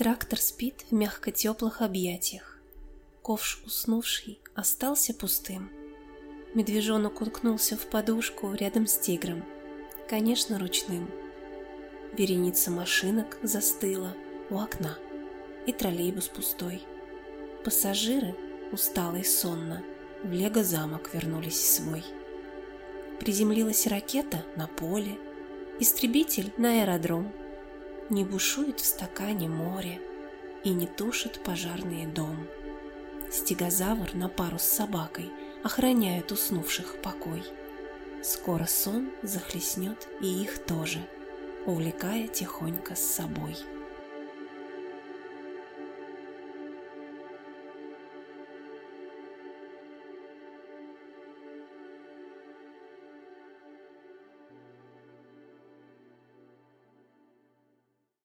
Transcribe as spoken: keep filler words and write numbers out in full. Трактор спит в мягко-теплых объятиях. Ковш уснувший остался пустым. Медвежонок уткнулся в подушку рядом с тигром, конечно, ручным. Вереница машинок застыла у окна, и троллейбус пустой. Пассажиры, устало и сонно, в лего-замок вернулись свой. Приземлилась ракета на поле, истребитель на аэродром. Не бушует в стакане море и не тушит пожарный дом. Стегозавр на пару с собакой охраняет уснувших покой. Скоро сон захлестнет и их тоже, увлекая тихонько с собой.